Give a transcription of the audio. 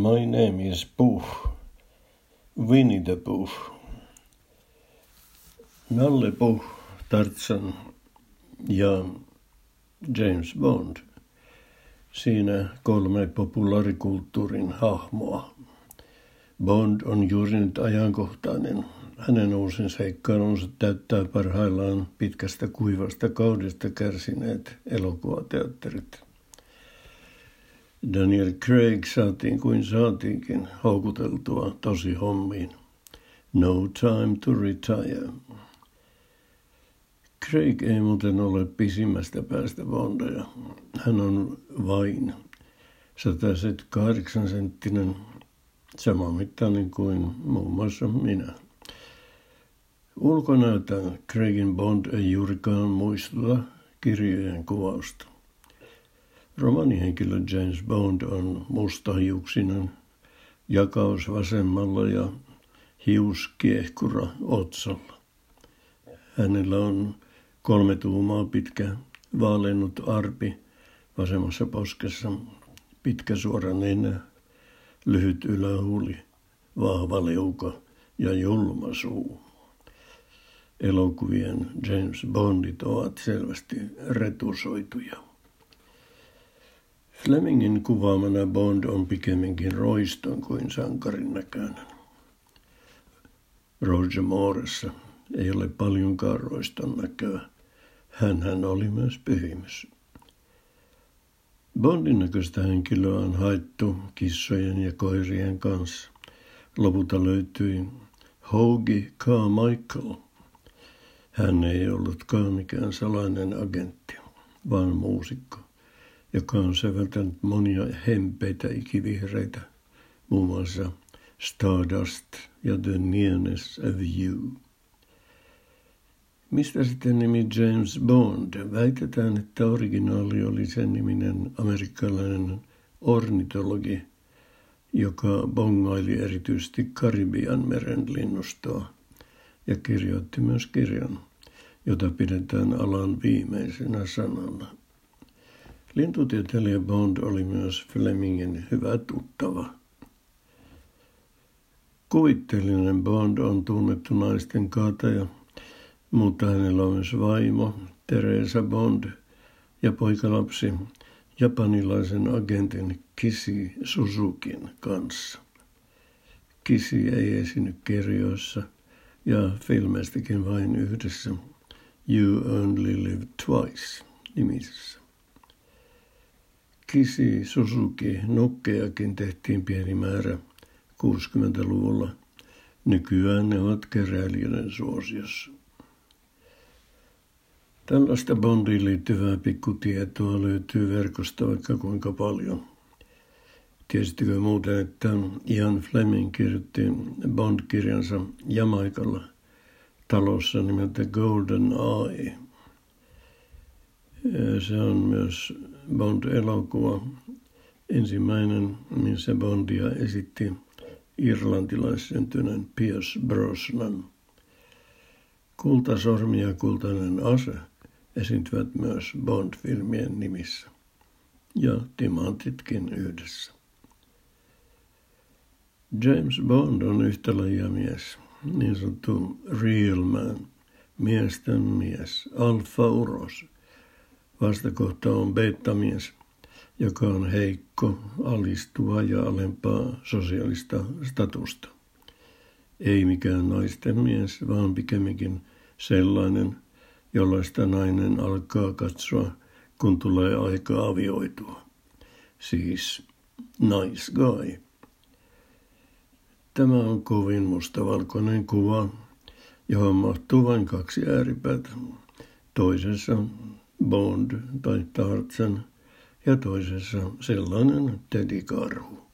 My name is Pooh, Winnie the Pooh. Nalle Pooh, Tarzan ja James Bond. Siinä kolme populaarikulttuurin hahmoa. Bond on juuri nyt ajankohtainen. Hänen uusin seikkailunsa täyttää parhaillaan pitkästä kuivasta kaudesta kärsineet elokuvateatterit. Daniel Craig saatiin kuin saatiinkin houkuteltua tosi hommiin. No time to retire. Craig ei muuten ole pisimmästä päästä Bondeja. Hän on vain 108-senttinen, samanmittainen kuin muun muassa minä. Ulkonäöltään Craigin Bond ei juurikaan muistuta kirjojen kuvausta. Romanihenkilö James Bond on mustahiuksinen, jakaus vasemmalla ja hiuskiehkura otsalla. Hänellä on 3 tuumaa pitkä vaalennut arpi vasemmassa poskessa, pitkä suora nenä, lyhyt ylähuuli, vahva leuka ja julma suu. Elokuvien James Bondit ovat selvästi retusoituja. Flemingin kuvaamana Bond on pikemminkin roiston kuin sankarin näköinen. Roger Mooressa ei ole paljonkaan roiston näköä. Hänhän oli myös pyhimys. Bondin näköistä henkilöä on haettu kissojen ja koirien kanssa. Lopulta löytyi Hoagie Carmichael. Hän ei ollutkaan mikään salainen agentti, vaan muusikko, joka on säveltänyt monia hempeitä ikivihreitä, muun muassa Stardust ja The Nearness of You. Mistä sitten nimi James Bond? Väitetään, että originaali oli sen niminen amerikkalainen ornitologi, joka bongaili erityisesti Karibian meren linnustoa ja kirjoitti myös kirjan, jota pidetään alan viimeisenä sanana. Lintutieteilijä Bond oli myös Flemingin hyvä tuttava. Kuvitteellinen Bond on tunnettu naisten kaataja, mutta hänellä on myös vaimo, Teresa Bond, ja poikalapsi japanilaisen agentin Kissy Suzukin kanssa. Kissy ei esiinny kirjoissa ja filmeistäkin vain yhdessä You Only Live Twice -nimisessä. Kissy Suzuki -nukkejakin tehtiin pieni määrä 60-luvulla. Nykyään ne ovat keräilijöiden suosiossa. Tällaista Bondiin liittyvää pikkutietoa löytyy verkosta vaikka kuinka paljon. Tiesittekö muuten, että Ian Fleming kirjoitti Bond-kirjansa Jamaikalla talossa nimeltä Golden Eye. Se on myös Bond-elokuva, ensimmäinen, missä Bondia esitti irlantilaissyntyinen Pierce Brosnan. Kultasormi ja kultainen ase esiintyvät myös Bond-filmien nimissä ja timantitkin yhdessä. James Bond on yhtä lajia mies, niin sanottu real man, miesten mies, alfa-uros. Vastakohta on beta-mies, joka on heikko, alistuva ja alempaa sosiaalista statusta. Ei mikään naisten mies, vaan pikemminkin sellainen, jollaista nainen alkaa katsoa, kun tulee aika avioitua. Siis nice guy. Tämä on kovin mustavalkoinen kuva, johon mahtuu vain 2 ääripäätä. Toisessa Bond tai Tarzan ja toisessa sellainen tedikarhu.